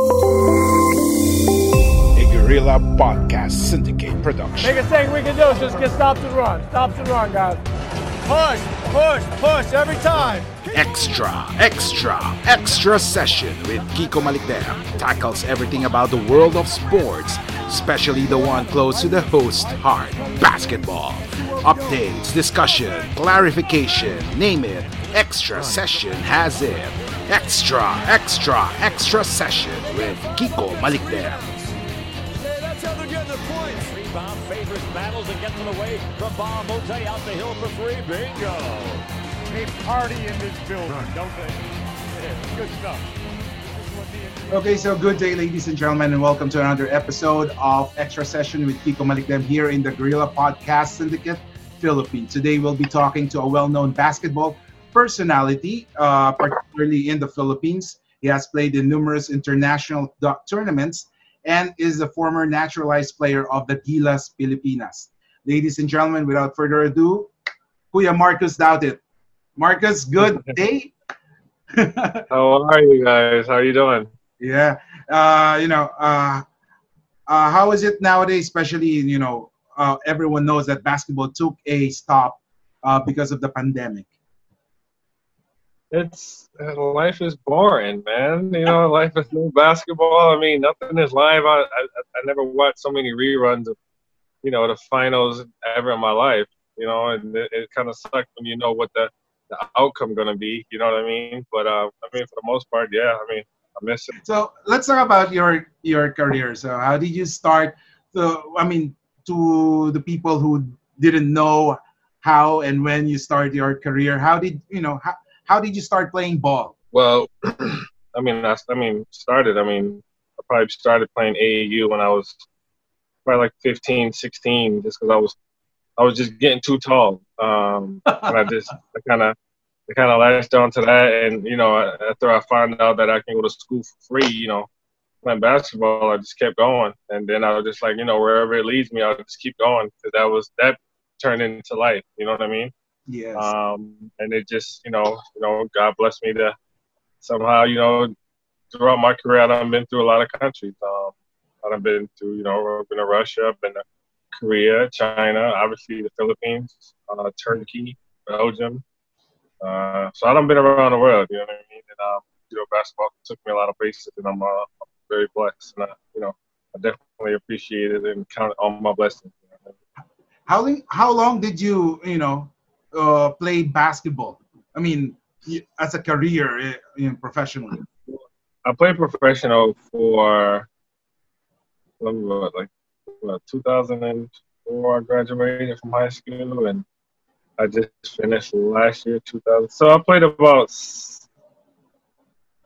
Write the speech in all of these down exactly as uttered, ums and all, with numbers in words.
A Gorilla Podcast Syndicate production. Biggest thing we can do is just get stops and run. Stops and run, guys. Push, push, push every time. Extra, extra, extra session with Kiko Malik tackles everything about the world of sports, especially the one close to the host's heart, basketball. Updates, discussion, clarification, name it. Extra Session has it. Extra, extra, extra session with Kiko Malik. Bomb favors battles and gets in the way. The bomb will take out the hill for three. Bingo. They party in this building, don't they? Good stuff. Okay, so good day, ladies and gentlemen, and welcome to another episode of Extra Session with Kiko Malikdem here in the Gorilla Podcast Syndicate, Philippines. Today, we'll be talking to a well-known basketball personality, uh, particularly in the Philippines. He has played in numerous international do- tournaments and is the former naturalized player of the Gilas Pilipinas. Ladies and gentlemen, without further ado, Kuya Marcus Douthit. Marcus, good day. How are you guys? How are you doing? Yeah, uh, you know, uh, uh, how is it nowadays? Especially, you know, uh, everyone knows that basketball took a stop uh, because of the pandemic. It's life is boring, man. You know, life is no basketball. I mean, nothing is live. I, I I never watched so many reruns of, you know, the finals ever in my life. You know, and it, it kind of sucks when you know what the, the outcome gonna be. You know what I mean? But uh, I mean, for the most part, yeah. I mean, I miss it. So let's talk about your your career. So how did you start? So I mean, to the people who didn't know how and when you started your career, how did you know? How, How did you start playing ball? Well, I mean, I, I mean, started. I mean, I probably started playing A A U when I was probably like fifteen, sixteen, just because I was, I was just getting too tall, um, and I just kind of, kind of latched on to that. And you know, after I found out that I can go to school for free, you know, playing basketball, I just kept going. And then I was just like, you know, wherever it leads me, I'll just keep going because that was that turned into life. You know what I mean? Yes. Um, and it just, you know, you know, God bless me to somehow, you know, throughout my career, I've been through a lot of countries. Um, I've been through, you know, I've been to Russia, I've been to Korea, China, obviously the Philippines, uh, Turkey, Belgium. Uh, so I've been around the world, you know what I mean? And, um, you know, basketball took me a lot of places, and I'm, uh, I'm very blessed. And, I, you know, I definitely appreciate it and count all my blessings. You know what I mean? How, how long did you, you know, Uh, played basketball? I mean, as a career, you know, professionally. I played professional for what, like what, two thousand four. I graduated from high school, and I just finished last year, two thousand. So I played about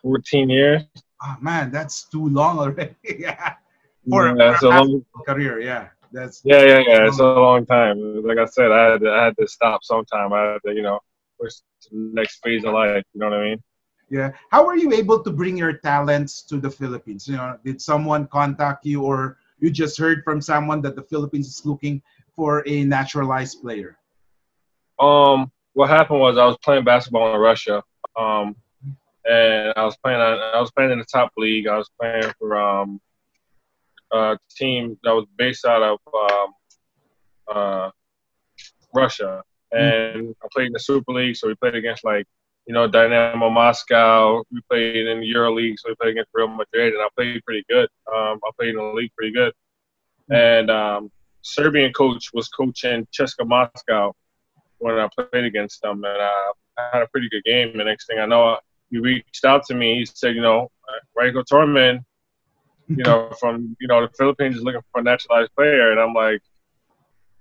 fourteen years. Oh man, that's too long already. Yeah, for, yeah, for a long career, yeah. That's yeah, yeah, yeah. It's a long time. Like I said, I had to, I had to stop sometime. I had to, you know, push to the next phase of life. You know what I mean? Yeah. How were you able to bring your talents to the Philippines? You know, did someone contact you, or you just heard from someone that the Philippines is looking for a naturalized player? Um, what happened was I was playing basketball in Russia, um, and I was playing. I was playing in the top league. I was playing for. Um, Uh, team that was based out of um, uh, Russia, and I played in the Super League, so we played against like you know, Dynamo Moscow. We played in the Euro League, so we played against Real Madrid, and I played pretty good. Um, I played in the league pretty good. And um, Serbian coach was coaching C S K A Moscow when I played against them, and I, I had a pretty good game. The next thing I know, I, he reached out to me. He said, you know, Rajko Toroman, you know, from, you know, the Philippines is looking for a naturalized player. And I'm like,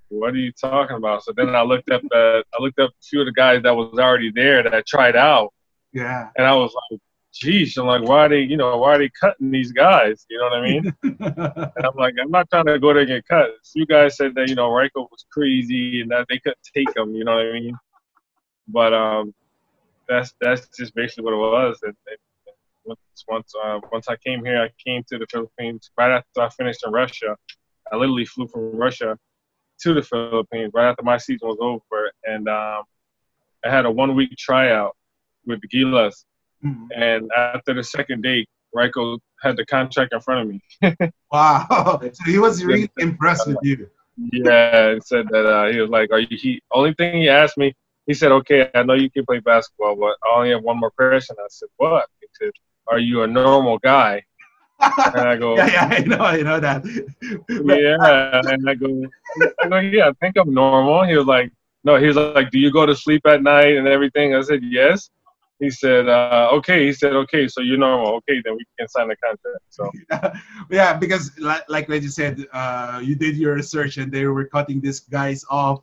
what are you talking about? So then I looked up the, I looked up a few of the guys that was already there that I tried out. Yeah. And I was like, geez, I'm like, why are they, you know, why are they cutting these guys? You know what I mean? And I'm like, I'm not trying to go there and get cut. So you guys said that, you know, Rajko was crazy and that they couldn't take him, you know what I mean? But um, that's that's just basically what it was. And, and once once, uh, once I came here, I came to the Philippines right after I finished in Russia. I literally flew from Russia to the Philippines right after my season was over, and um, I had a one-week tryout with the Gilas. Mm-hmm. And after the second day, Rajko had the contract in front of me. Wow! So he was really impressed with you. Yeah, he said that uh, he was like, "Are you?" He only thing he asked me, he said, "Okay, I know you can play basketball, but I only have one more question." I said, "What?" He said, "Are you a normal guy?" And I go, yeah, yeah, I know, I know that. Yeah, and I go, I go, yeah, I think I'm normal. He was like, no, he was like, do you go to sleep at night and everything? I said, yes. He said, uh, okay. He said, okay, so you're normal. Okay, then we can sign the contract. So, yeah, yeah, because like, like you said, uh, you did your research and they were cutting these guys off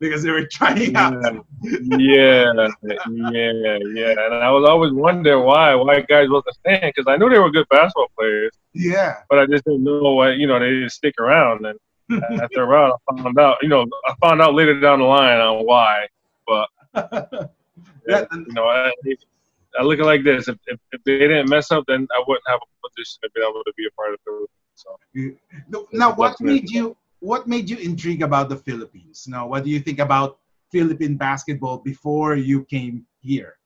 because they were trying yeah. out. yeah, yeah, yeah. And I was always wondering why, why guys wasn't staying, because I knew they were good basketball players. Yeah. But I just didn't know why, you know, they didn't stick around. And after a while, I found out, you know, I found out later down the line on why. But, yeah, you know, I, I look like this. If, if, if they didn't mess up, then I wouldn't have a position to be able to be a part of the group. So. Now, what made you... What made you intrigued about the Philippines? Now, what do you think about Philippine basketball before you came here?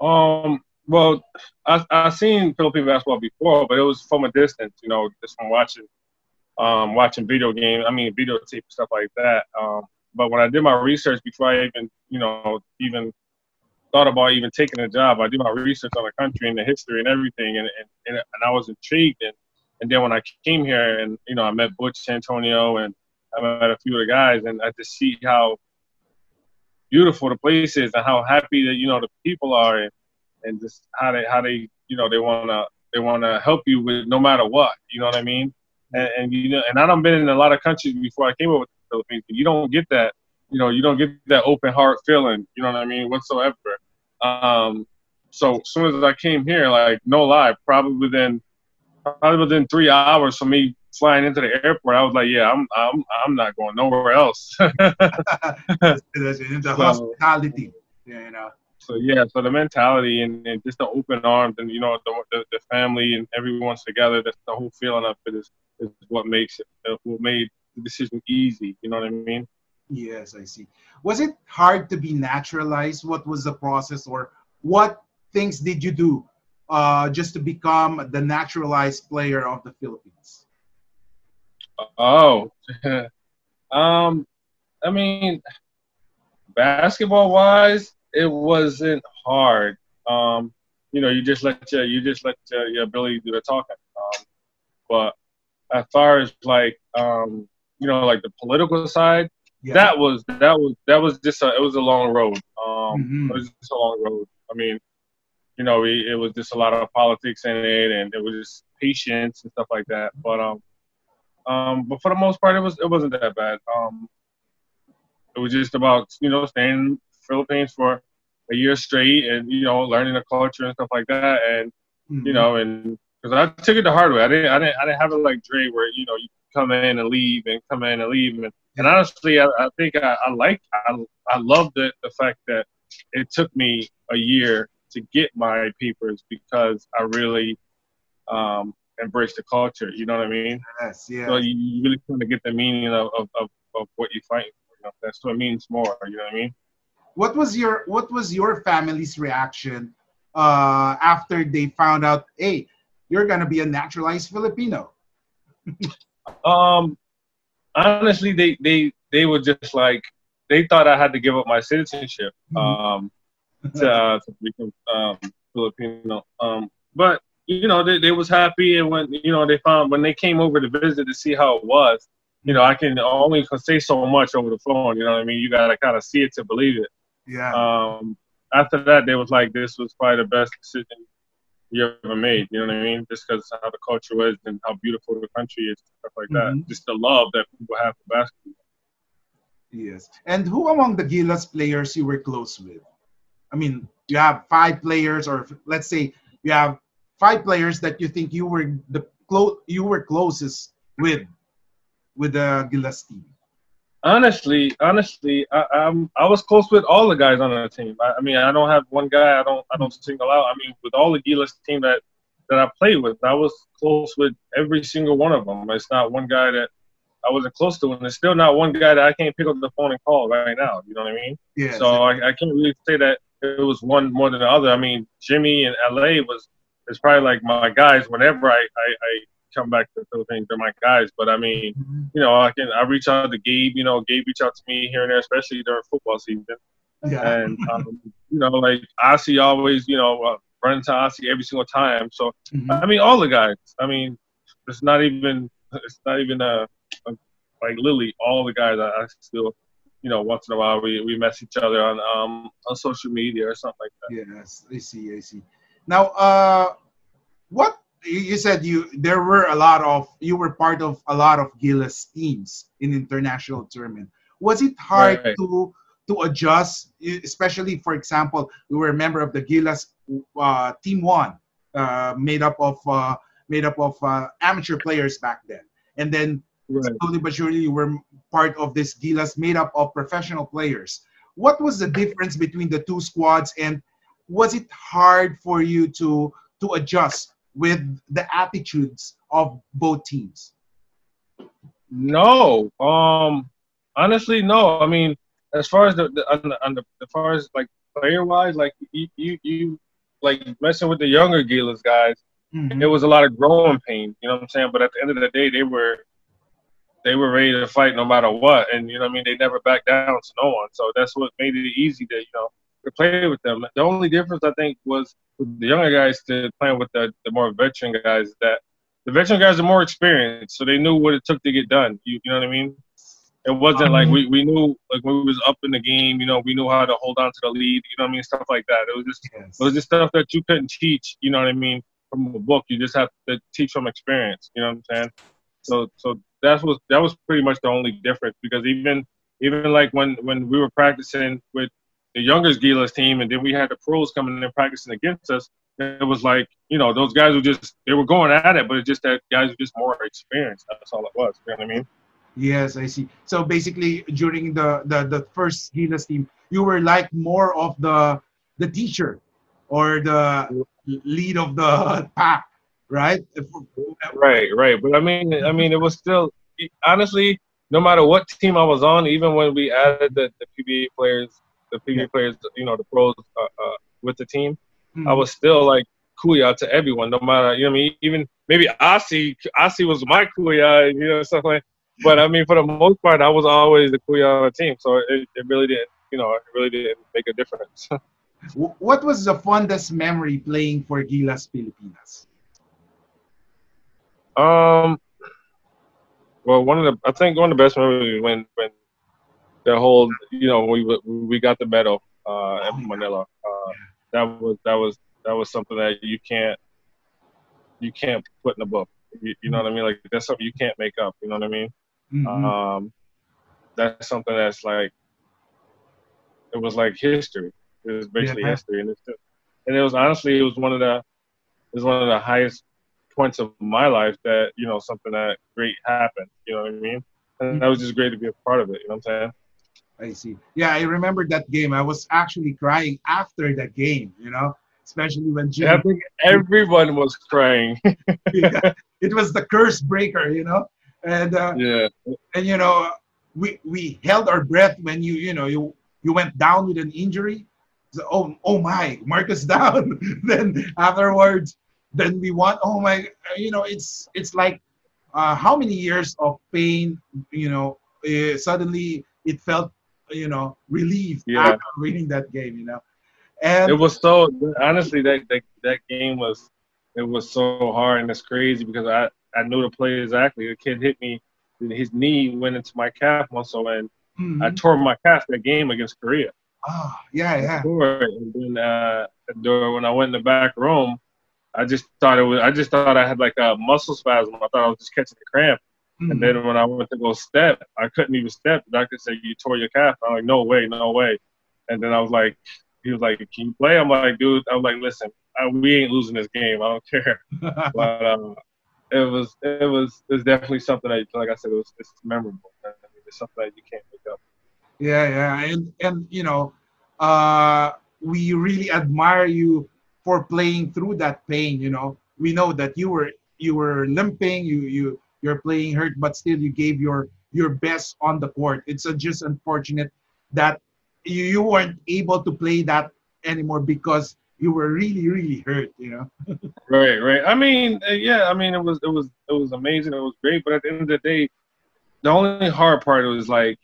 Um, well, I I seen Philippine basketball before, but it was from a distance, you know, just from watching, um, watching video games. I mean, videotape stuff like that. Um, but when I did my research before I even, you know, even thought about even taking a job, I did my research on the country and the history and everything, and and, and, and I was intrigued. And And then when I came here and, you know, I met Butch Antonio and I met a few of the guys, and I just see how beautiful the place is and how happy that, you know, the people are, and, and just how they, how they, you know, they want to, they want to help you with no matter what, you know what I mean? And, and, you know, and I done been in a lot of countries before I came over to the Philippines, but you don't get that, you know, you don't get that open heart feeling, you know what I mean, whatsoever. Um, so as soon as I came here, like, no lie, probably within, Probably within three hours from me flying into the airport, I was like, "Yeah, I'm, I'm, I'm not going nowhere else." the so, hospitality, yeah, you know. So yeah, so the mentality and, and just the open arms, and you know, the, the the family and everyone's together. That's the whole feeling of it is, is what makes it, what made the decision easy. You know what I mean? Yes, I see. Was it hard to be naturalized? What was the process, or what things did you do? Uh, just to become the naturalized player of the Philippines? Oh, um, I mean, basketball-wise, it wasn't hard. Um, you know, you just let your you just let your, your ability do the talking. Um, but as far as like um, you know, like the political side, yeah. that was that was that was just a, it was a long road. Um, mm-hmm. It was just a long road. I mean. You know, it, it was just a lot of politics in it, and it was just patience and stuff like that. But um, um, but for the most part, it was it wasn't that bad. Um, it was just about you know staying in the Philippines for a year straight, and you know learning the culture and stuff like that, and mm-hmm. you know, and because I took it the hard way. I didn't I didn't I didn't have it like Dre, where you know you come in and leave and come in and leave, and, and honestly, I, I think I, I liked I I loved it, the fact that it took me a year to get my papers because I really um, embrace the culture. You know what I mean? Yes, yeah. So you, you really kind of get the meaning of, of, of, of what you're fighting for. You know? That's what it means more. You know what I mean? What was your What was your family's reaction uh, after they found out, hey, you're gonna be a naturalized Filipino? um, honestly, they they they were just like they thought I had to give up my citizenship. Mm-hmm. Um. to, to become um, Filipino. Um, but you know, they, they was happy, and when you know they found when they came over to visit to see how it was, you know, I can only say so much over the phone. You know what I mean? You gotta kind of see it to believe it. Yeah. Um, after that, they was like, "This was probably the best decision you ever made." You know what I mean? Just because how the culture is and how beautiful the country is, stuff like mm-hmm. that. Just the love that people have for basketball. Yes. And who among the Gilas players you were close with? I mean, you have five players, or let's say you have. Five players that you think you were the clo- you were closest with, with the Gilas team. Honestly, honestly, I I'm, I was close with all the guys on the team. I, I mean, I don't have one guy. I don't I don't single out. I mean, with all the Gilas team that, that I played with, I was close with every single one of them. It's not one guy that I wasn't close to, and it's still not one guy that I can't pick up the phone and call right now. You know what I mean? Yeah. So I, I can't really say that it was one more than the other. I mean, Jimmy and L A was. It's probably like my guys. Whenever I, I, I come back to the Philippines, they're my guys. But I mean, mm-hmm. you know, I can I reach out to Gabe. You know, Gabe reach out to me here and there, especially during football season. Yeah. And um, you know, like Asi always, you know, uh, run into Asi every single time. So mm-hmm. I mean, all the guys. I mean, it's not even it's not even uh like literally all the guys. I, I still, you know, once in a while we we mess each other on um on social media or something like that. Yes, I see, I see. Now, uh, what you said you there were a lot of you were part of a lot of Gilas teams in international tournament. Was it hard right. to to adjust, especially for example, you were a member of the Gilas uh, team one, uh, made up of uh, made up of uh, amateur players back then, and then right. slowly but surely you were part of this Gilas made up of professional players. What was the difference between the two squads and was it hard for you to to adjust with the attitudes of both teams? No, um, honestly, no. I mean, as far as the, the, on the, on the as far as like player wise, like you, you you like messing with the younger Gilas guys, mm-hmm. there was a lot of growing pain. You know what I'm saying? But at the end of the day, they were they were ready to fight no matter what, and you know what I mean. They never backed down to no one, so that's what made it easy to you know. to play with them. The only difference I think was with the younger guys to playing with the, the more veteran guys that the veteran guys are more experienced, so they knew what it took to get done. You, you know what I mean? It wasn't like we, we knew like when we was up in the game, you know, we knew how to hold on to the lead, you know what I mean, stuff like that. It was just yes. it was just stuff that you couldn't teach, you know what I mean, from a book. You just have to teach from experience, you know what I'm saying? So so that was that was pretty much the only difference because even even like when, when we were practicing with the youngest Gilas team, and then we had the pros coming in practicing against us. It was like, you know, those guys were just, they were going at it, but it's just that guys were just more experienced. That's all it was. You know what I mean? Yes, I see. So basically, during the, the, the first Gilas team, you were like more of the the teacher or the lead of the pack, right? Right, right. But I mean, I mean, it was still, honestly, no matter what team I was on, even when we added the, the P B A players, the P B A yeah. players, you know, the pros uh, uh, with the team, mm-hmm. I was still like kuya to everyone, no matter, you know what I mean? Even maybe Asi, Asi was my kuya, you know, stuff like that. But I mean, for the most part, I was always the kuya on the team. So it, it really didn't, you know, it really didn't make a difference. What was the fondest memory playing for Gilas Pilipinas? Um, well, one of the, I think one of the best memories when, when, the whole, you know, we we got the medal uh, in Manila. Uh, that was that was that was something that you can't you can't put in a book. You, you know what I mean? Like that's something you can't make up. You know what I mean? Mm-hmm. Um, that's something that's like it was like history. It was basically yeah. history, and it, and it was honestly it was one of the it was one of the highest points of my life that you know something that great happened. You know what I mean? And mm-hmm. that was just great to be a part of it. You know what I'm saying? I see. Yeah, I remember that game. I was actually crying after the game, you know, especially when Jimmy. Yeah, I think everyone was crying. yeah, it was the curse breaker, you know, and uh, yeah, and you know, we we held our breath when you you know you you went down with an injury. So, oh oh my, Marcus down. Then afterwards, then we won. Oh my, you know, it's it's like uh, how many years of pain, you know, uh, suddenly it felt. You know, relieved yeah. after winning that game. You know, And it was so honestly that, that that game was it was so hard, and it's crazy because I, I knew the play exactly. The kid hit me, his knee went into my calf muscle, and mm-hmm. I tore my calf that game against Korea. Oh yeah, yeah. And then uh, when I went in the back room, I just thought it was. I just thought I had like a muscle spasm. I thought I was just catching a cramp. Mm-hmm. And then when I went to go step, I couldn't even step. The doctor said, "You tore your calf." I'm like, "No way, no way." And then I was like, he was like, "Can you play?" I'm like, "Dude," I'm like, "Listen, I, we ain't losing this game. I don't care." But um, it was, it was, it was definitely something that, like I said, it was, it's memorable. I mean, it's something that you can't make up. Yeah, yeah, and and you know, uh, we really admire you for playing through that pain. You know, we know that you were you were limping, you you you're playing hurt, but still you gave your your best on the court. It's uh, just unfortunate that you, you weren't able to play that anymore because you were really really hurt. You know. Right, right. I mean, yeah. I mean, it was it was it was amazing. It was great. But at the end of the day, the only hard part was like,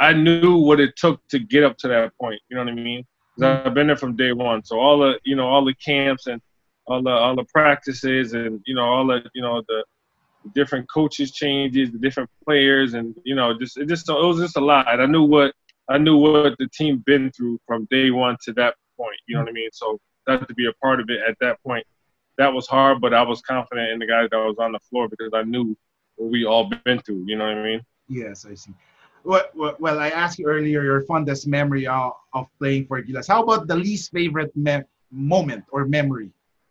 I knew what it took to get up to that point. You know what I mean? Because I've been there from day one. So all the, you know, all the camps and all the all the practices and, you know, all the, you know, the different coaches changes, the different players, and, you know, just it just it was just a lot. I knew what I knew what the team been through from day one to that point. You know what I mean? So not to be a part of it at that point, that was hard. But I was confident in the guys that was on the floor because I knew what we all been through. You know what I mean? Yes, I see. Well, well, I asked you earlier your fondest memory of, of playing for Gilas. How about the least favorite me- moment or memory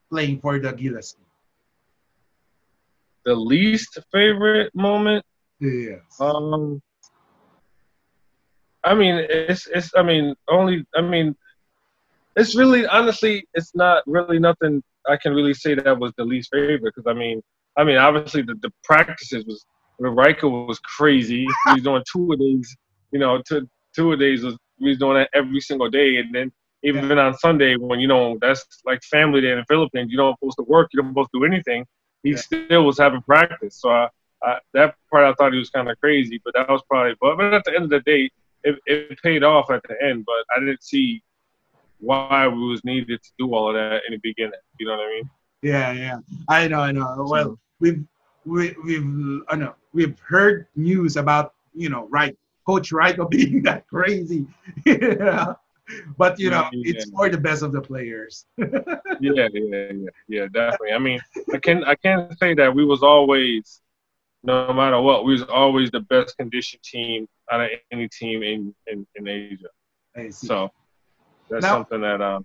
playing for the Gilas team? The least favorite moment? Yes. Um, I mean, it's it's. I mean, only. I mean, it's really honestly, it's not really nothing I can really say that was the least favorite because I mean, I mean, obviously the, the practices was. Rajko was crazy. He was doing two a days, you know, two two a days. Was, he was doing that every single day, and then even yeah. on Sunday when you know that's like family day in the Philippines, you don't supposed to work, you don't supposed to do anything. He yeah. still was having practice, so I, I, that part I thought he was kind of crazy, but that was probably. But, but at the end of the day, it, it paid off at the end. But I didn't see why we was needed to do all of that in the beginning. You know what I mean? Yeah, yeah, I know, I know. Well, we've. We, we've I know, we've heard news about you know right Coach Rajko being that crazy, yeah. but you know yeah, it's yeah. for the best of the players. yeah, yeah, yeah, yeah, definitely. I mean, I can I can say that we was always, no matter what, we was always the best conditioned team out of any team in in, in Asia. I see. So that's now, something that um.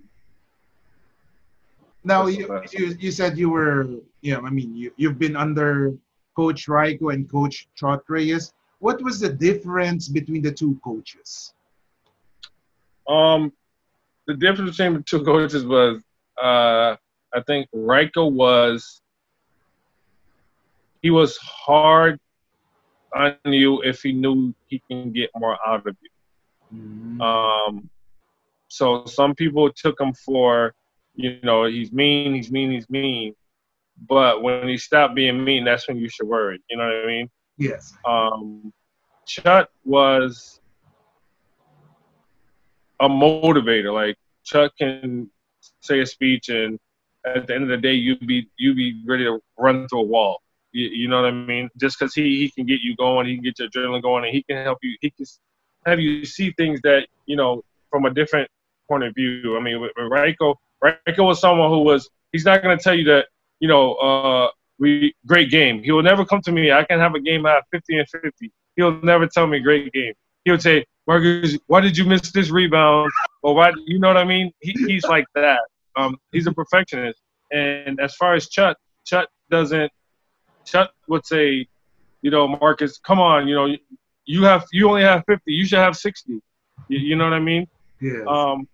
Now you, you you said you were yeah you know, I mean you you've been under Coach Rajko and Coach Chot Reyes. What was the difference between the two coaches? Um, the difference between the two coaches was uh, I think Rajko was he was hard on you if he knew he can get more out of you. Mm-hmm. Um, so some people took him for. You know, he's mean, he's mean, he's mean. But when he stopped being mean, that's when you should worry. You know what I mean? Yes. Um, Chot was a motivator. Like, Chot can say a speech, and at the end of the day, you be you be ready to run through a wall. You, you know what I mean? Just because he, he can get you going, he can get your adrenaline going, and he can help you. He can have you see things that, you know, from a different point of view. I mean, with, with Rajko, Rajko was someone who was – he's not going to tell you that, you know, uh, we great game. He will never come to me. I can have a game out fifty and fifty. He'll never tell me great game. He'll say, Marcus, why did you miss this rebound? Or why – you know what I mean? He, he's like that. Um, he's a perfectionist. And as far as Chot, Chot doesn't – Chot would say, you know, Marcus, come on, you know, you have you only have fifty. You should have sixty. You, you know what I mean? Yeah. Um,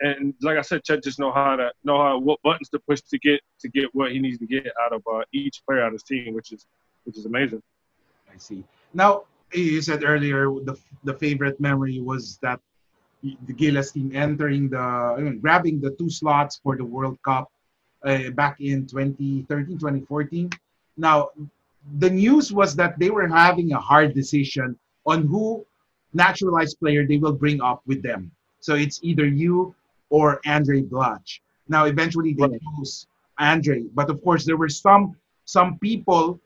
And like I said, Chet just know how to know how what buttons to push to get to get what he needs to get out of uh, each player on his team, which is which is amazing. I see. Now you said earlier the the favorite memory was that the Gilas team entering the I mean, grabbing the two slots for the World Cup uh, back in twenty thirteen, twenty fourteen. Now the news was that they were having a hard decision on who naturalized player they will bring up with them. So it's either you. or Andray Blatche. Now, eventually, they right. chose Andray. But of course, there were some some people,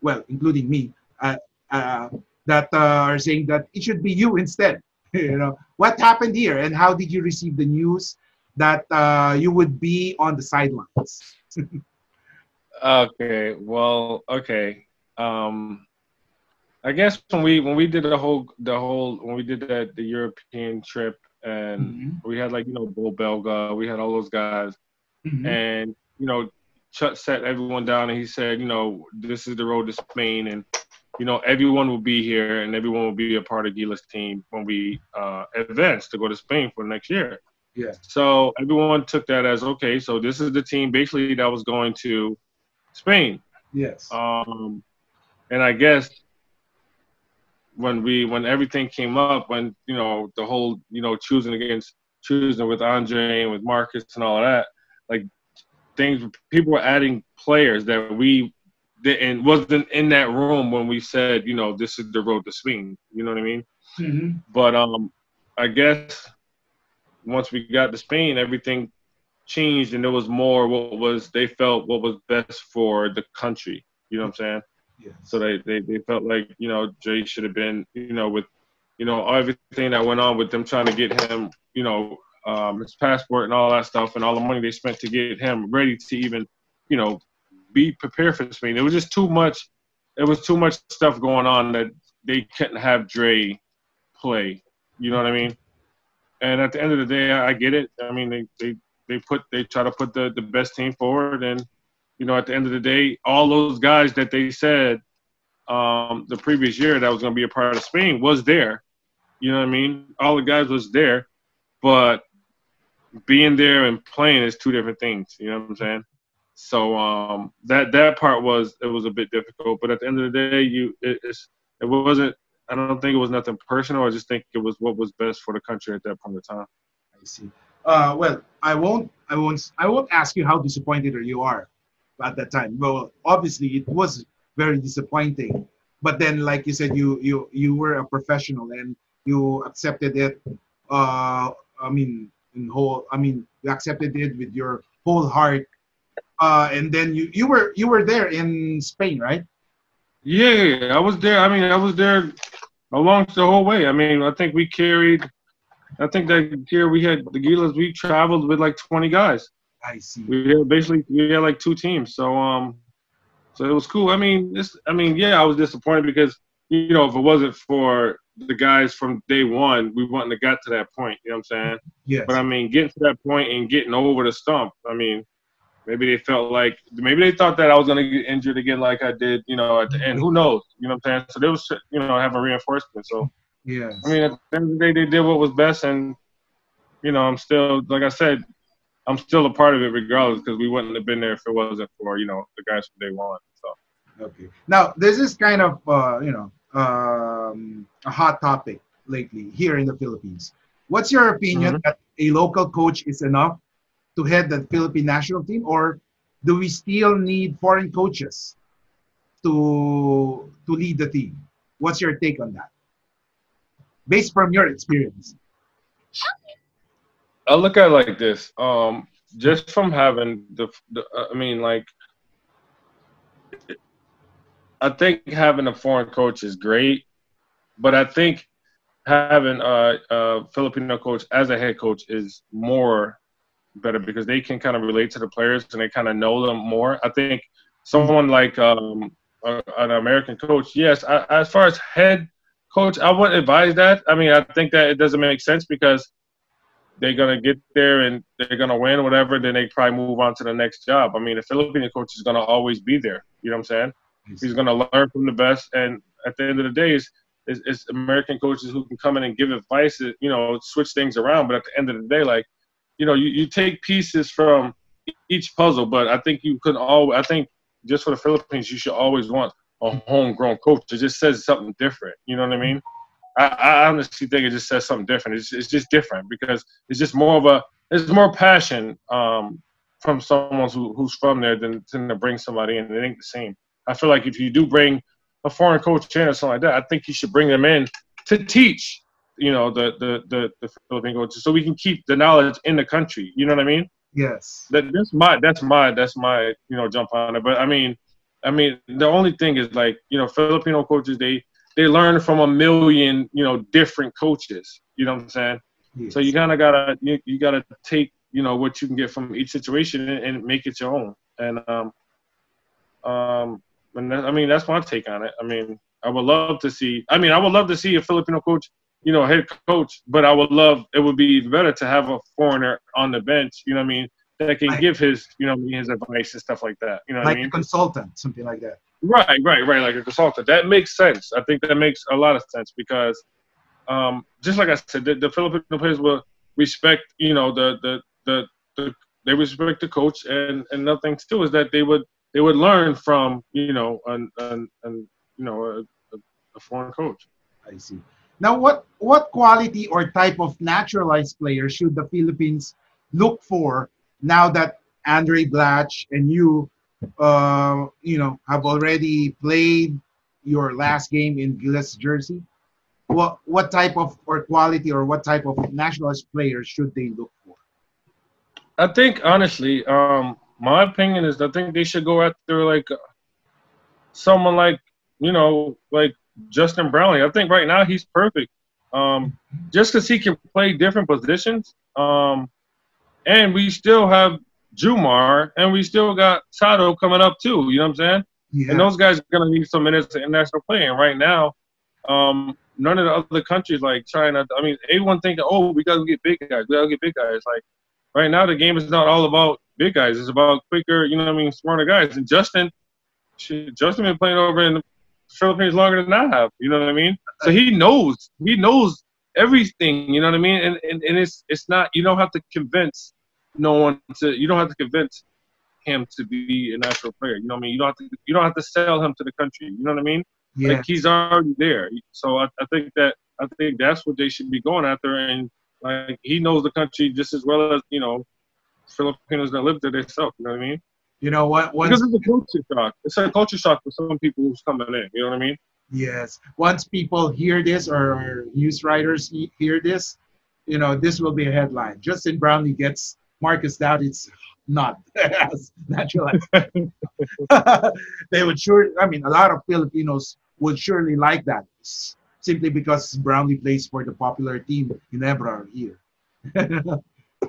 well, including me, uh, uh, that uh, are saying that it should be you instead. You know, what happened here, and how did you receive the news that uh, you would be on the sidelines? Okay, well, okay. Um, I guess when we when we did the whole the whole when we did that the European trip, and mm-hmm. we had like you know Bo Belga, we had all those guys, mm-hmm. and you know Chut sat everyone down and he said, you know, this is the road to Spain, and you know everyone will be here and everyone will be a part of Gilas team when we uh, advance to go to Spain for next year. Yeah. So everyone took that as okay. So this is the team basically that was going to Spain. Yes. Um, and I guess when we when everything came up, when you know the whole you know choosing against choosing with Andray and with Marcus and all of that, like things people were adding players that we didn't wasn't in that room when we said you know this is the road to Spain. You know what I mean? Mm-hmm. But um, I guess once we got to Spain, everything changed and there was more what was they felt what was best for the country. You know what I'm saying? Yes. So they, they, they felt like, you know, Dre should have been, you know, with, you know, everything that went on with them trying to get him, you know, um, his passport and all that stuff and all the money they spent to get him ready to even, you know, be prepared for Spain. It was just too much. It was too much stuff going on that they couldn't have Dre play. You know what I mean? And at the end of the day, I get it. I mean, they, they, they put they try to put the, the best team forward. And, you know, at the end of the day, all those guys that they said um, the previous year that was going to be a part of Spain was there. You know what I mean? All the guys was there. But being there and playing is two different things. You know what I'm saying? So um, that that part was – it was a bit difficult. But at the end of the day, you it, it's, it wasn't – I don't think it was nothing personal. I just think it was what was best for the country at that point in time. I see. Uh, well, I won't, I won't, I won't ask you how disappointed you are at that time. Well, obviously it was very disappointing. But then, like you said, you you you were a professional and you accepted it. Uh, I mean, in whole. I mean, you accepted it with your whole heart. Uh, and then you you were you were there in Spain, right? Yeah, I was there. I mean, I was there along the whole way. I mean, I think we carried, I think that year we had the Gilas, we traveled with like twenty guys. I see. We had basically, we had like two teams. So, um, so it was cool. I mean, this, I mean, yeah, I was disappointed because, you know, if it wasn't for the guys from day one, we wouldn't have got to that point. You know what I'm saying? Yes. But I mean, getting to that point and getting over the stump, I mean, maybe they felt like, maybe they thought that I was going to get injured again like I did, you know, at the end. Who knows? You know what I'm saying? So they was, you know, having reinforcement. So, yeah. I mean, at the end of the day, they did what was best. And, you know, I'm still, like I said, I'm still a part of it regardless because we wouldn't have been there if it wasn't for, you know, the guys from day one. So. Okay. Now, this is kind of, uh, you know, um, a hot topic lately here in the Philippines. What's your opinion mm-hmm. that a local coach is enough to head the Philippine national team, or do we still need foreign coaches to to lead the team? What's your take on that, based from your experience? I look at it like this: um, just from having the, the, I mean, like, I think having a foreign coach is great, but I think having a, a Filipino coach as a head coach is more better because they can kind of relate to the players and they kind of know them more. I think someone like um, a, an American coach, yes, I, as far as head coach, I wouldn't advise that. I mean, I think that it doesn't make sense because they're going to get there and they're going to win or whatever, then they probably move on to the next job. I mean, a Filipino coach is going to always be there. You know what I'm saying? He's going to learn from the best. And at the end of the day, it's, it's, it's American coaches who can come in and give advice, you know, switch things around. But at the end of the day, like, you know, you, you take pieces from each puzzle, but I think you can always, I think just for the Philippines, you should always want a homegrown coach. It just says something different. You know what I mean? I, I honestly think it just says something different. It's, it's just different because it's just more of a, it's more passion um, from someone who, who's from there than, than to bring somebody in. It ain't the same. I feel like if you do bring a foreign coach in or something like that, I think you should bring them in to teach. you know, the the the, the Philippine coaches, so we can keep the knowledge in the country. You know what I mean? Yes. That that's my that's my that's my you know jump on it. But I mean, I mean the only thing is like you know Filipino coaches they they learn from a million you know different coaches. You know what I'm saying? Yes. So you kind of gotta you, you gotta take you know what you can get from each situation and, and make it your own. And um um and that, I mean that's my take on it. I mean I would love to see. I mean I would love to see a Filipino coach, you know, head coach. But I would love it would be better to have a foreigner on the bench. You know what I mean? That can like, give his you know his advice and stuff like that. You know what like I mean? Like a consultant, something like that. Right, right, right. Like a consultant. That makes sense. I think that makes a lot of sense because. Um, just like I said, the, the Filipino players will respect, you know, the the, the, the they respect the coach, and, and another thing too is that they would they would learn from, you know, an, an, an you know a, a foreign coach. I see. Now, what what quality or type of naturalized player should the Philippines look for now that Andray Blatche and you, uh, you know, have already played your last game in Gilas jersey? What, what type of or quality or what type of nationalist players should they look for? I think, honestly, um, my opinion is I think they should go after, like, someone like, you know, like Justin Brownlee. I think right now he's perfect. Um, just because he can play different positions. Um, and we still have June Mar, and we still got Sato coming up too, you know what I'm saying? Yeah. And those guys are going to need some minutes of international play. And right now, um, none of the other countries like China. I mean, everyone thinking, "Oh, we gotta get big guys. We gotta get big guys." Like right now, the game is not all about big guys. It's about quicker, you know what I mean, smarter guys. And Justin, shit, Justin been playing over in the Philippines longer than I have. You know what I mean? So he knows. He knows everything. You know what I mean? And and, and it's it's not. You don't have to convince no one to. You don't have to convince him to be a national player. You know what I mean? You don't have to. You don't have to sell him to the country. You know what I mean? Yeah. Like he's already there, so I, I think that I think that's what they should be going after, and like he knows the country just as well as you know Filipinos that live there themselves. You know what I mean? You know what? Once, because it's a culture shock. It's a culture shock for some people who's coming in. You know what I mean? Yes. Once people hear this, or news writers hear this, you know this will be a headline. Justin Brownlee gets Marcus Douthit's not naturalized. They would sure. I mean, a lot of Filipinos would surely like that, simply because Brownlee plays for the popular team in Ebra here.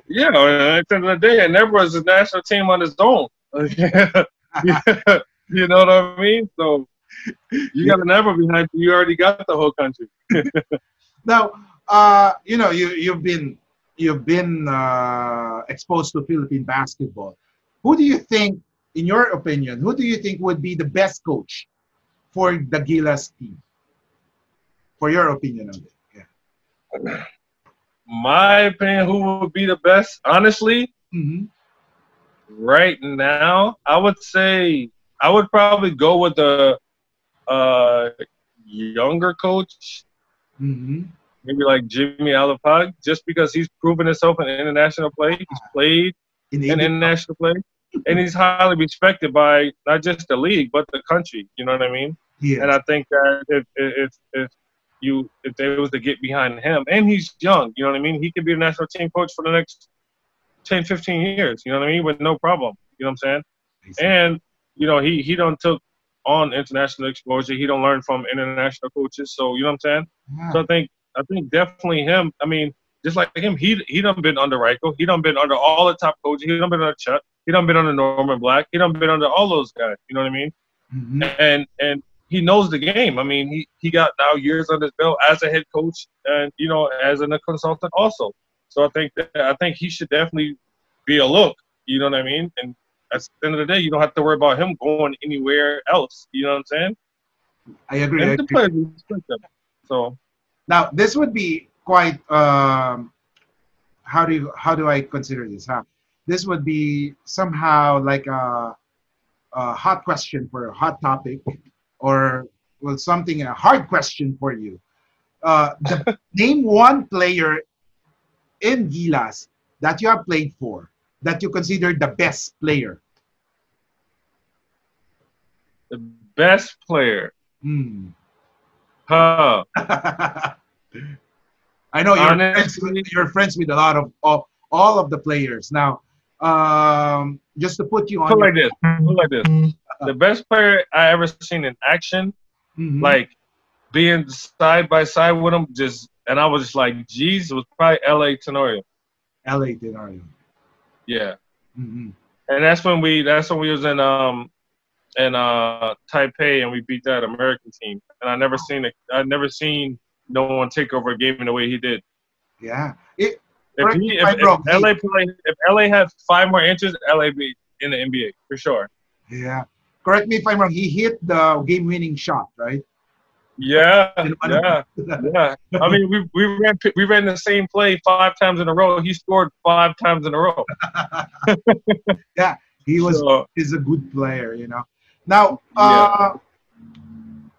Yeah, at the end of the day, and Ebra is a national team on its own. Yeah. Yeah. You know what I mean? So you yeah. got an Ebra behind you. You already got the whole country. Now, uh, you know, you you've been you've been uh, exposed to Philippine basketball. Who do you think, in your opinion, who do you think would be the best coach for the Gilas team? For your opinion on it, yeah. My opinion, who would be the best? Honestly, mm-hmm. right now, I would say I would probably go with the uh, younger coach. Mm-hmm. Maybe like Jimmy Alapag, just because he's proven himself in international play. He's played in, in international play. And he's highly respected by not just the league, but the country. You know what I mean? Yeah. And I think that if if if you if they was to get behind him, and he's young, you know what I mean? He could be a national team coach for the next ten, fifteen years, you know what I mean? With no problem. You know what I'm saying? And, you know, he, he done took on international exposure. He don't learn from international coaches. So, you know what I'm saying? Yeah. So I think I think definitely him. I mean, just like him, he he done been under Rajko. He done been under all the top coaches. He done been under Chot. He done been under Norman Black. He done been under all those guys. You know what I mean? Mm-hmm. And and he knows the game. I mean, he, he got now years on his belt as a head coach and, you know, as a consultant also. So I think that, I think he should definitely be a look. You know what I mean? And at the end of the day, you don't have to worry about him going anywhere else. You know what I'm saying? I agree. And I agree. The players respect them. So. Now, this would be quite, um, how do you, how do I consider this? Huh? This would be somehow like a, a hot question for a hot topic, or well, something, a hard question for you. Uh, the, name one player in Gilas that you have played for, that you consider the best player. The best player? Hmm. Huh. I know you're friends with, you're friends with a lot of, of all of the players. Now, um, just to put you on. Put like this. Put like this. The best player I ever seen in action, mm-hmm. like being side by side with him, just and I was just like, geez, it was probably L A. Tenorio. L A. Tenorio. Yeah. Mm-hmm. And that's when we that's when we was in um in uh Taipei and we beat that American team. And I never seen it. I never seen no one take over a game in the way he did. Yeah. It, if, he, if, if L A played, if L A had five more inches, L A be in the N B A for sure. Yeah. Correct me if I'm wrong. He hit the game-winning shot, right? Yeah, yeah, yeah. I mean, we we ran we ran the same play five times in a row. He scored five times in a row. Yeah, he was so, is a good player, you know. Now, uh, yeah.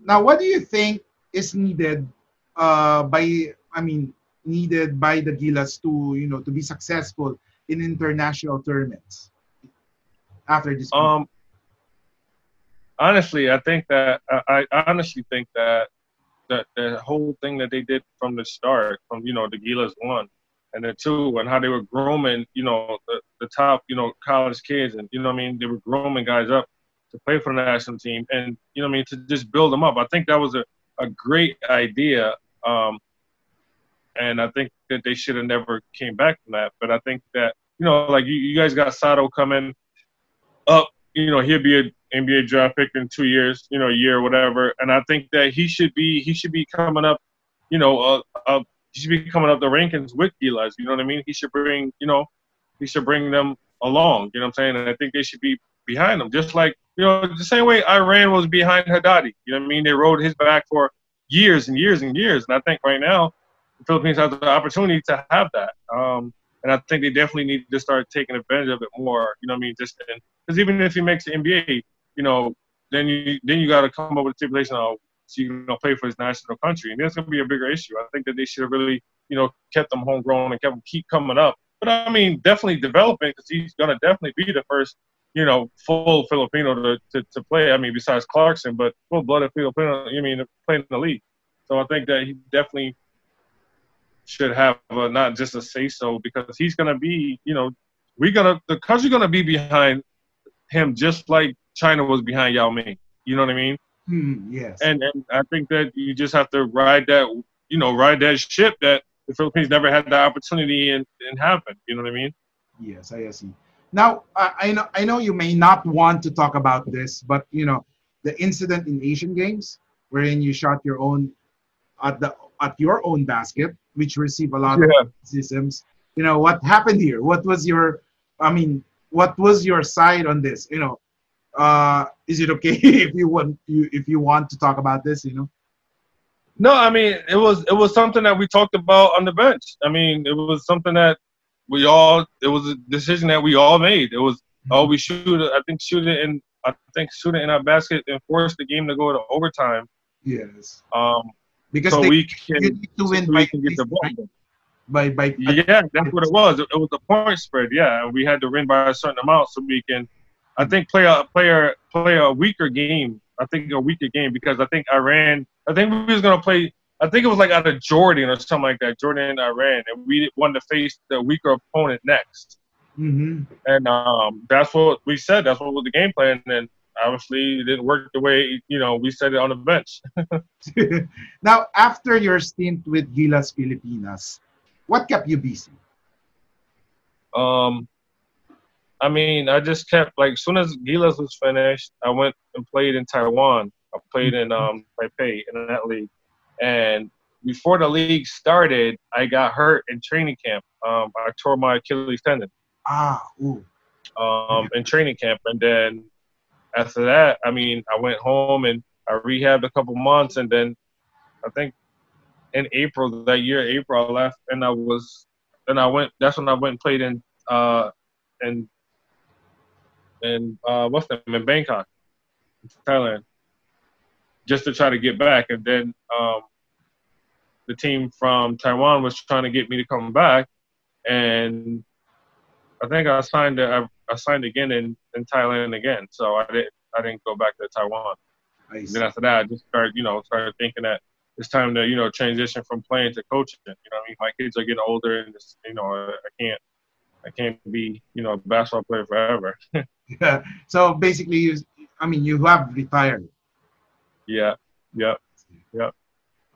now, what do you think is needed uh, by? I mean, needed by the Gilas to you know to be successful in international tournaments after this. Um, Honestly, I think that I honestly think that the, the whole thing that they did from the start, from you know the Gilas one and the two, and how they were grooming, you know, the, the top, you know, college kids, and you know what I mean, they were grooming guys up to play for the national team, and you know what I mean, to just build them up. I think that was a, a great idea, um, and I think that they should have never came back from that. But I think that you know, like you, you guys got Sato coming up, you know, he'll be a N B A draft pick in two years, you know, a year or whatever, and I think that he should be he should be coming up, you know, uh, uh, he should be coming up the rankings with Gilas, you know what I mean? He should bring, you know, he should bring them along, you know what I'm saying? And I think they should be behind them, just like, you know, the same way Iran was behind Haddadi, you know what I mean? They rode his back for years and years and years, and I think right now the Philippines has the opportunity to have that, um, and I think they definitely need to start taking advantage of it more, you know what I mean? Just because even if he makes the N B A, you know, then you then you got to come up with a stipulation of so you can play for his national country, and that's going to be a bigger issue. I think that they should have really, you know, kept them homegrown and kept them keep coming up. But I mean, definitely developing because he's going to definitely be the first, you know, full Filipino to, to, to play. I mean, besides Clarkson, but full-blooded Filipino. I mean, playing in the league. So I think that he definitely should have a, not just a say-so because he's going to be, you know, we're gonna the country's going to be behind him just like China was behind Yao Ming. You know what I mean? Mm, yes. And, and I think that you just have to ride that, you know, ride that ship that the Philippines never had the opportunity and, and happen. You know what I mean? Yes, I see. Now, I, I know I know you may not want to talk about this, but, you know, the incident in Asian Games wherein you shot your own at the at your own basket, which received a lot yeah. of criticisms. You know, what happened here? What was your, I mean, what was your side on this? You know, Uh, is it okay if you want you if you want to talk about this? You know. No, I mean it was it was something that we talked about on the bench. I mean it was something that we all it was a decision that we all made. It was oh we shoot I think shoot it in I think shoot it in our basket and force the game to go to overtime. Yes. Um, because so they, we can, you need to win so by, we can get the ball. By by yeah, that's what it was. It, it was a point spread. Yeah, we had to win by a certain amount so we can. I think play a player play a weaker game. I think a weaker game because I think Iran. I think we was gonna play. I think it was like out of Jordan or something like that. Jordan and Iran, and we wanted to face the weaker opponent next. Mm-hmm. And um, that's what we said. That's what was the game plan. And obviously, it didn't work the way you know we said it on the bench. Now, after your stint with Gilas Pilipinas, what kept you busy? Um. I mean, I just kept, like, as soon as Gilas was finished, I went and played in Taiwan. I played in um, Taipei in that league. And before the league started, I got hurt in training camp. Um, I tore my Achilles tendon. Ah, ooh. Um, in training camp. And then after that, I mean, I went home and I rehabbed a couple months. And then I think in April, that year, April, I left. And I was – and I went – that's when I went and played in uh, – in And uh, what's that? In Bangkok, Thailand, just to try to get back. And then um, the team from Taiwan was trying to get me to come back, and I think I signed. I, I signed again in, in Thailand again. So I didn't. I didn't go back to Taiwan. Nice. And then after that, I just started, you know, started thinking that it's time to, you know, transition from playing to coaching. You know what I mean? My kids are getting older, and it's, you know, I can't, I can't be, you know, a basketball player forever. Yeah. So basically, you, I mean, you have retired. Yeah. Yeah. Yeah.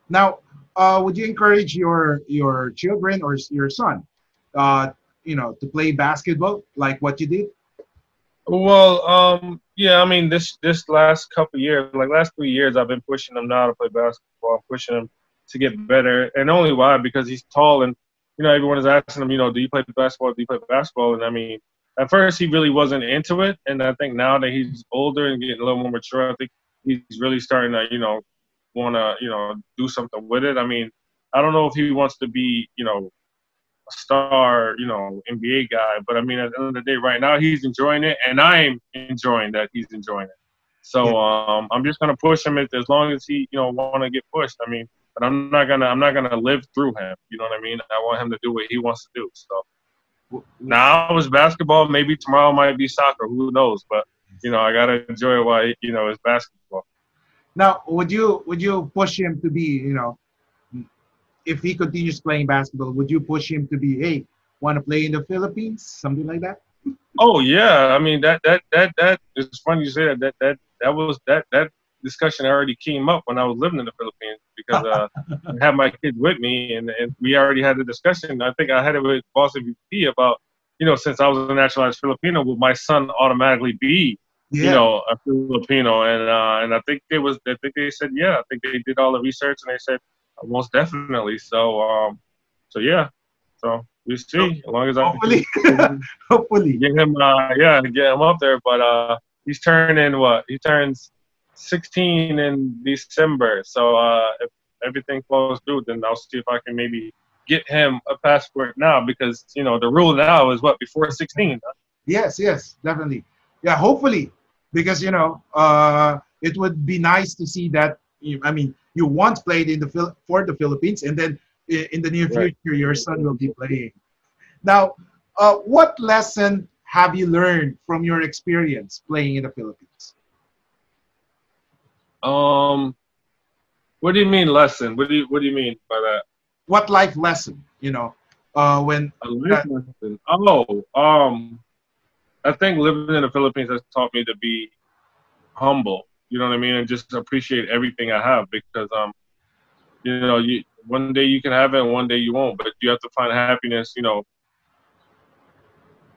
Now, uh, would you encourage your your children or your son, uh, you know, to play basketball like what you did? Well, um, yeah, I mean, this this last couple of years, like last three years, I've been pushing him now to play basketball. I'm pushing him to get better, and only why because he's tall, and you know, everyone is asking him, you know, do you play basketball? Do you play basketball? And I mean, at first he really wasn't into it, and I think now that he's older and getting a little more mature, I think he's really starting to, you know, want to, you know, do something with it. I mean, I don't know if he wants to be, you know, a star, you know, N B A guy, but I mean, at the end of the day, right now he's enjoying it, and I'm enjoying that he's enjoying it. So um, I'm just gonna push him as long as he, you know, want to get pushed. I mean, but I'm not gonna, I'm not gonna live through him. You know what I mean? I want him to do what he wants to do. So now it's basketball. Maybe tomorrow might be soccer. Who knows? But you know, I gotta enjoy it while, you know, it's basketball. Now, would you would you push him to be, you know, if he continues playing basketball, would you push him to be, hey, want to play in the Philippines, something like that? Oh yeah, I mean that that that that it's funny you say that that that that was that that discussion already came up when I was living in the Philippines because uh, I had my kid with me, and, and we already had the discussion. I think I had it with Boss M V P about, you know, since I was a naturalized Filipino, would my son automatically be, yeah, you know, a Filipino? And uh, and I think it was I think they said yeah. I think they did all the research and they said, most definitely. So, um, so yeah. So we'll see. As long as I hopefully, can, hopefully get him, uh, yeah, get him up there. But uh, he's turning what? He turns sixteen in December. So uh, if everything falls through, then I'll see if I can maybe get him a passport now, because you know the rule now is what, before sixteen. Huh? Yes, yes, definitely. Yeah, hopefully, because you know uh, it would be nice to see that. I mean, you once played in the for the Philippines, and then in the near future, right, your son will be playing. Now, uh, what lesson have you learned from your experience playing in the Philippines? Um, what do you mean lesson? What do you What do you mean by that? What life lesson? You know, uh, when a life that, lesson. Oh, um, I think living in the Philippines has taught me to be humble. You know what I mean? And just appreciate everything I have, because, um, you know, you, one day you can have it and one day you won't. But you have to find happiness, you know,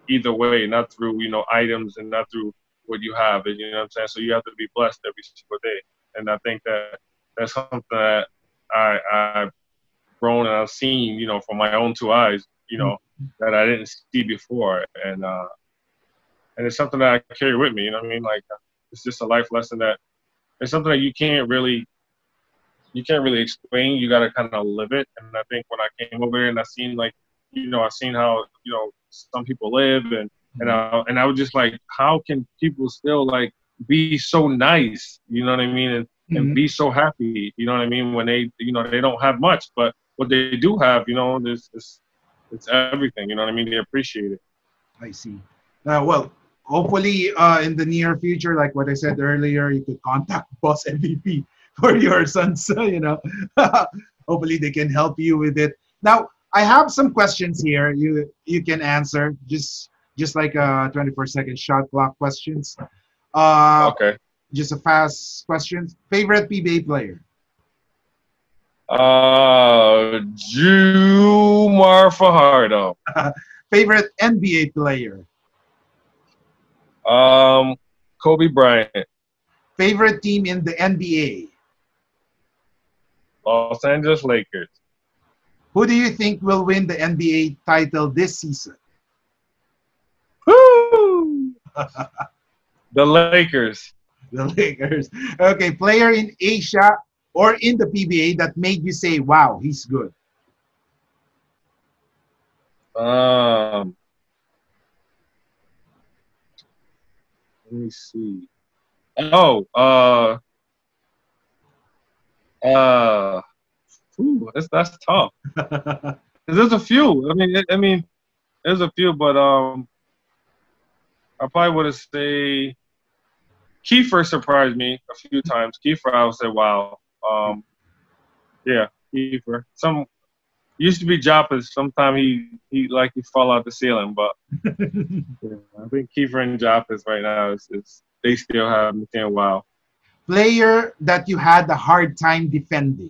either way, not through, you know, items and not through what you have. And, you know what I'm saying? So you have to be blessed every single day. And I think that that's something that I, I've grown and I've seen, you know, from my own two eyes, you know, mm-hmm. that I didn't see before. And, uh, and it's something that I carry with me, you know what I mean? Like, it's just a life lesson that it's something that you can't really, you can't really explain. You got to kind of live it. And I think when I came over here and I seen like, you know, I seen how, you know, some people live, and, and I, and I was just like, how can people still like be so nice? You know what I mean? And, mm-hmm. and be so happy, you know what I mean? When they, you know, they don't have much, but what they do have, you know, there's, it's, it's everything, you know what I mean? They appreciate it. I see. Uh, well, hopefully, uh, in the near future, like what I said earlier, you could contact Boss M V P for your sons, you know. Hopefully, they can help you with it. Now, I have some questions here you you can answer, just just like a twenty-four second shot clock questions. Uh, okay. Just a fast question. Favorite P B A player? Uh, June Mar Fajardo. Favorite N B A player? Um, Kobe Bryant. Favorite team in the N B A? Los Angeles Lakers. Who do you think will win the N B A title this season? Woo! The Lakers. The Lakers. Okay, player in Asia or in the P B A that made you say, wow, he's good? Um... Let me see. Oh, uh, uh, ooh, that's that's tough. There's a few. I mean, it, I mean, there's a few, but um, I probably would have say Kiefer surprised me a few times. Kiefer, I would say, wow. Um, Yeah, Kiefer. Some used to be Jappas. Sometimes he he like he fall out the ceiling, but yeah, I think Kiefer and Jappas right now is, is they still have me saying wow. Player that you had a hard time defending.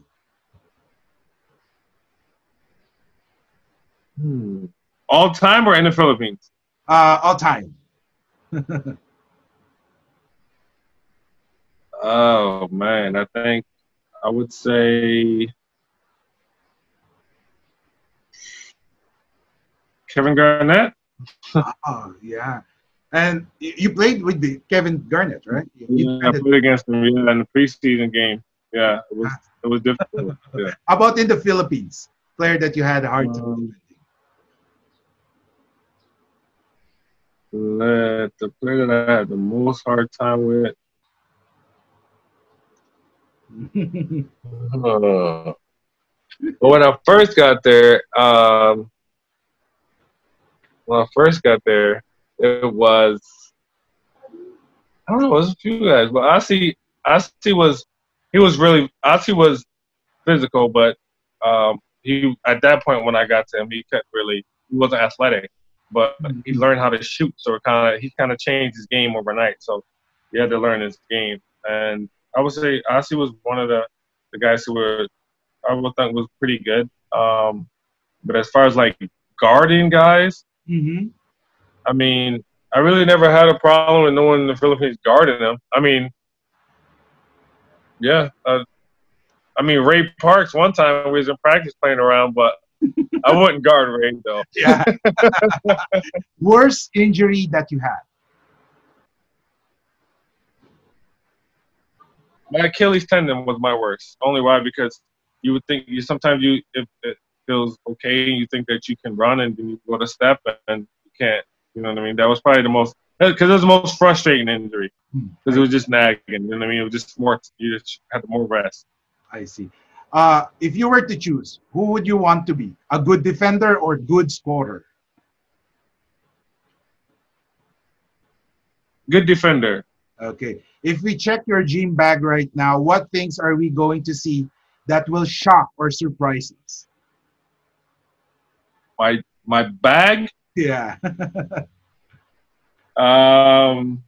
Hmm. All time or in the Philippines? Uh, all time. Oh man, I think I would say Kevin Garnett. Oh yeah, and you played with the Kevin Garnett, right? You yeah, I played against him yeah, in the preseason game. Yeah, it was it was difficult. Yeah. How about in the Philippines, player that you had a hard time um, defending? The player that I had the most hard time with. uh, when I first got there, um, when I first got there, it was I don't know, it was a few guys, but Asi, Asi was he was really Asi was physical, but um, he at that point when I got to him, he kept really he wasn't athletic, but he learned how to shoot, so it kind of he kind of changed his game overnight. So you had to learn his game and. I would say Asi was one of the, the guys who were I would think was pretty good. Um, but as far as like guarding guys, mm-hmm. I mean, I really never had a problem with no one in the Philippines guarding them. I mean, yeah, uh, I mean Ray Parks one time we was in practice playing around, but I wouldn't guard Ray though. Yeah. Worst injury that you had. My Achilles tendon was my worst. Only why because you would think you sometimes you if it feels okay and you think that you can run and then you go to step and you can't. You know what I mean? That was probably the most because it was the most frustrating injury because it was just nagging. You know what I mean? It was just more you just had more rest. I see. Uh, if you were to choose, who would you want to be? A good defender or good scorer? Good defender. Okay. If we check your gym bag right now, what things are we going to see that will shock or surprise us? My my bag? Yeah. um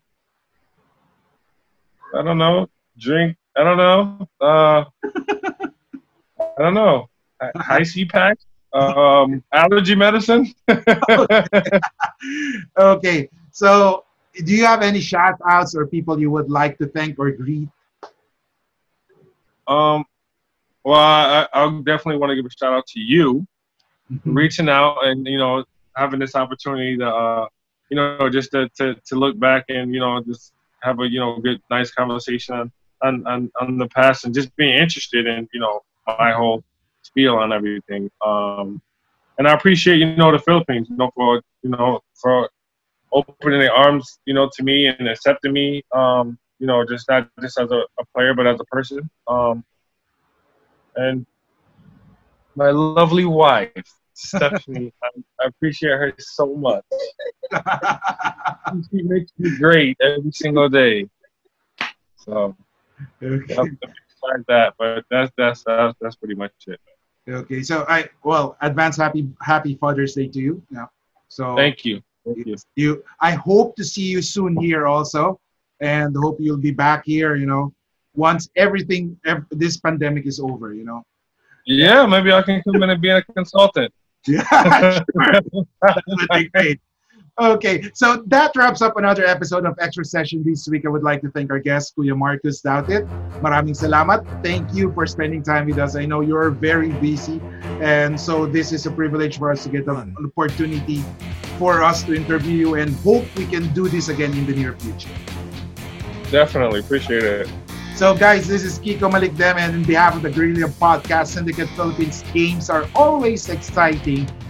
I don't know. Drink I don't know. Uh I don't know. Ice pack? Um allergy medicine? Okay. Okay. So do you have any shout-outs or people you would like to thank or greet? Um, well, I, I definitely want to give a shout-out to you, mm-hmm. reaching out and, you know, having this opportunity to, uh, you know, just to, to, to look back and, you know, just have a, you know, good, nice conversation on, on, on the past and just being interested in, you know, my whole spiel on everything. Um, and I appreciate, you know, the Philippines, you know, for, you know, for – opening their arms, you know, to me and accepting me, um, you know, just not just as a, a player, but as a person. Um, and my lovely wife, Stephanie, I, I appreciate her so much. She makes me great every single day. So, okay. Like that, but that's that's that's, that's pretty much it. Okay, so I well, advance happy happy Father's Day to you. Yeah. So thank you. Thank you. you. I hope to see you soon here also, and hope you'll be back here. You know, once everything ev this pandemic is over. You know. Yeah, maybe I can come in and be a consultant. Yeah, sure. That would be great. Okay, so that wraps up another episode of Extra Session this week. I would like to thank our guest, Kuya Marcus Douthit. Maraming salamat. Thank you for spending time with us. I know you're very busy, and so this is a privilege for us to get an opportunity for us to interview you, and hope we can do this again in the near future. Definitely. Appreciate it. So guys, this is Kiko Malik Dem, and on behalf of the Gorilla Podcast Syndicate Philippines, games are always exciting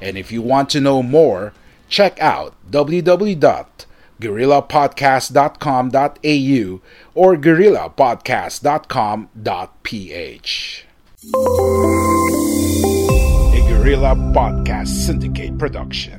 And if you want to know more, check out w w w dot gorilla podcast dot com dot a u or gorilla podcast dot com dot p h. A Gorilla Podcast Syndicate production.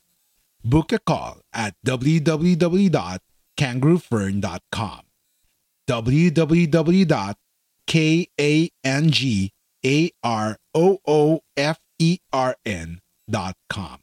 Book a call at w w w dot kangaroo fern dot com, w w w dot kangaroo fern dot com.